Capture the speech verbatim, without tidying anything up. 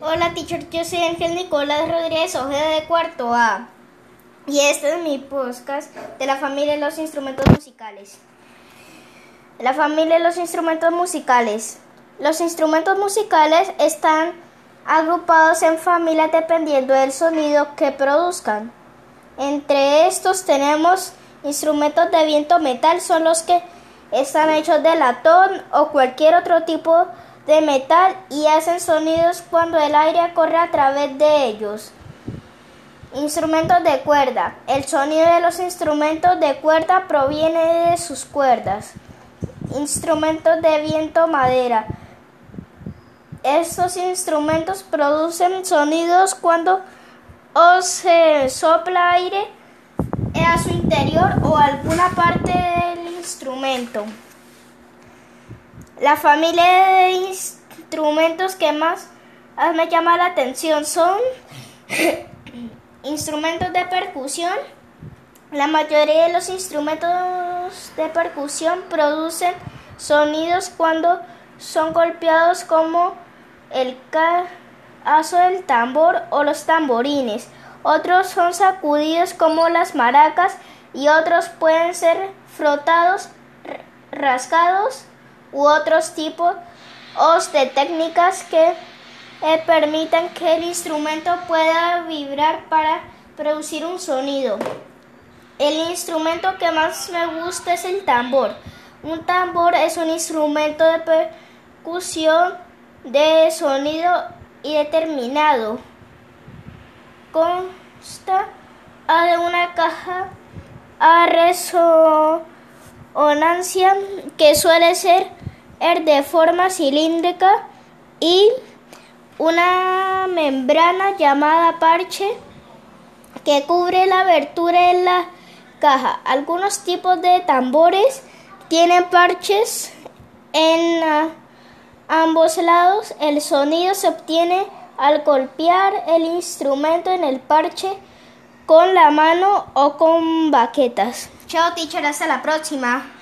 Hola teacher, yo soy Ángel Nicolás Rodríguez, Ojeda de cuarto A, y este es mi podcast de la familia de los instrumentos musicales. La familia de los instrumentos musicales. Los instrumentos musicales están agrupados en familias dependiendo del sonido que produzcan. Entre estos tenemos instrumentos de viento metal, son los que están hechos de latón o cualquier otro tipo de de metal y hacen sonidos cuando el aire corre a través de ellos. Instrumentos de cuerda. El sonido de los instrumentos de cuerda proviene de sus cuerdas. Instrumentos de viento madera. Estos instrumentos producen sonidos cuando o se sopla aire a su interior o a alguna parte del instrumento. La familia de instrumentos que más me llama la atención son instrumentos de percusión. La mayoría de los instrumentos de percusión producen sonidos cuando son golpeados, como el caso del tambor o los tamborines. Otros son sacudidos, como las maracas, y otros pueden ser frotados, rasgados u otros tipos de técnicas que eh, permitan que el instrumento pueda vibrar para producir un sonido. El instrumento que más me gusta es el tambor. Un tambor es un instrumento de percusión de sonido y determinado. Consta de una caja a resonancia que suele ser de forma cilíndrica y una membrana llamada parche que cubre la abertura en la caja. Algunos tipos de tambores tienen parches en uh, ambos lados. El sonido se obtiene al golpear el instrumento en el parche con la mano o con baquetas. Chao, teacher, hasta la próxima.